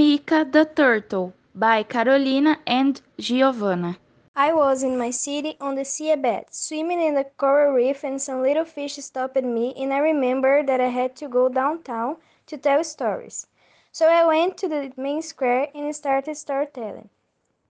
Mika the Turtle by Carolina and Giovanna. I was in my city on the seabed, swimming in the coral reef, and some little fish stopped me, and I remembered that I had to go downtown to tell stories. So I went to the main square and started storytelling.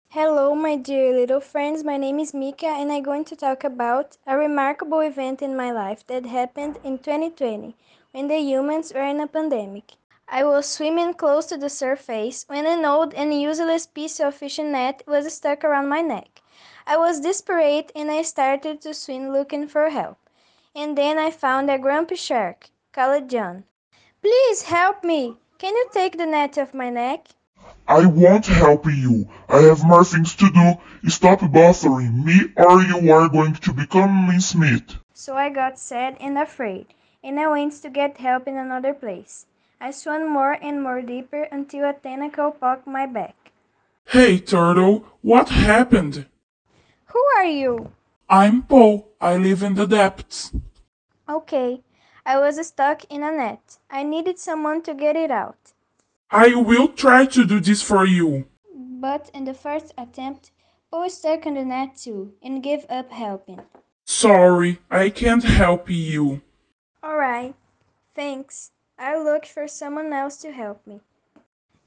Hello, my dear little friends, my name is Mika, and I'm going to talk about a remarkable event in my life that happened in 2020, when the humans were in a pandemic. I was swimming close to the surface when an old and useless piece of fishing net was stuck around my neck. I was desperate and I started to swim looking for help. And then I found a grumpy shark, called John. Please help me! Can you take the net off my neck? I won't help you. I have more things to do. Stop bothering me or you are going to become mincemeat. So I got sad and afraid, and I went to get help in another place. I swam more and more deeper until a tentacle poked my back. Hey, Turtle, what happened? Who are you? I'm Paul. I live in the depths. Okay. I was stuck in a net. I needed someone to get it out. I will try to do this for you. But in the first attempt, Paul stuck in the net too and gave up helping. Sorry, I can't help you. Alright, thanks. I looked for someone else to help me.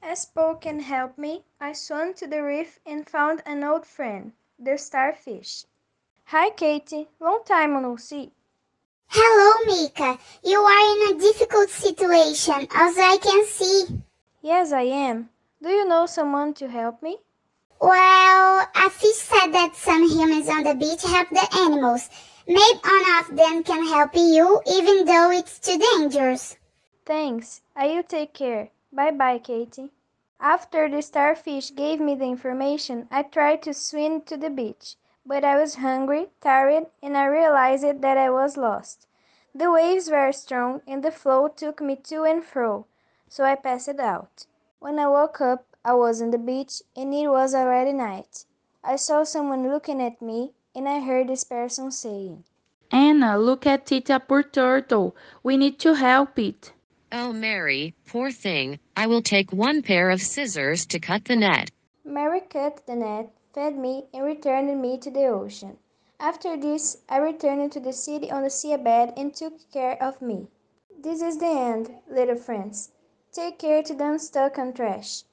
As Paul can help me, I swam to the reef and found an old friend, the starfish. Hi, Katie. Long time no see. Hello, Mika. You are in a difficult situation, as I can see. Yes, I am. Do you know someone to help me? Well, a fish said that some humans on the beach help the animals. Maybe one of them can help you, even though it's too dangerous. Thanks. I will take care. Bye-bye, Katie. After the starfish gave me the information, I tried to swim to the beach, but I was hungry, tired, and I realized that I was lost. The waves were strong, and the flow took me to and fro, so I passed out. When I woke up, I was on the beach, and it was already night. I saw someone looking at me, and I heard this person saying, Anna, look at it, a poor turtle. We need to help it. Oh, Mary, poor thing, I will take one pair of scissors to cut the net. Mary cut the net, fed me, and returned me to the ocean. After this, I returned to the city on the seabed and took care of me. This is the end, little friends. Take care to don't stuck on trash.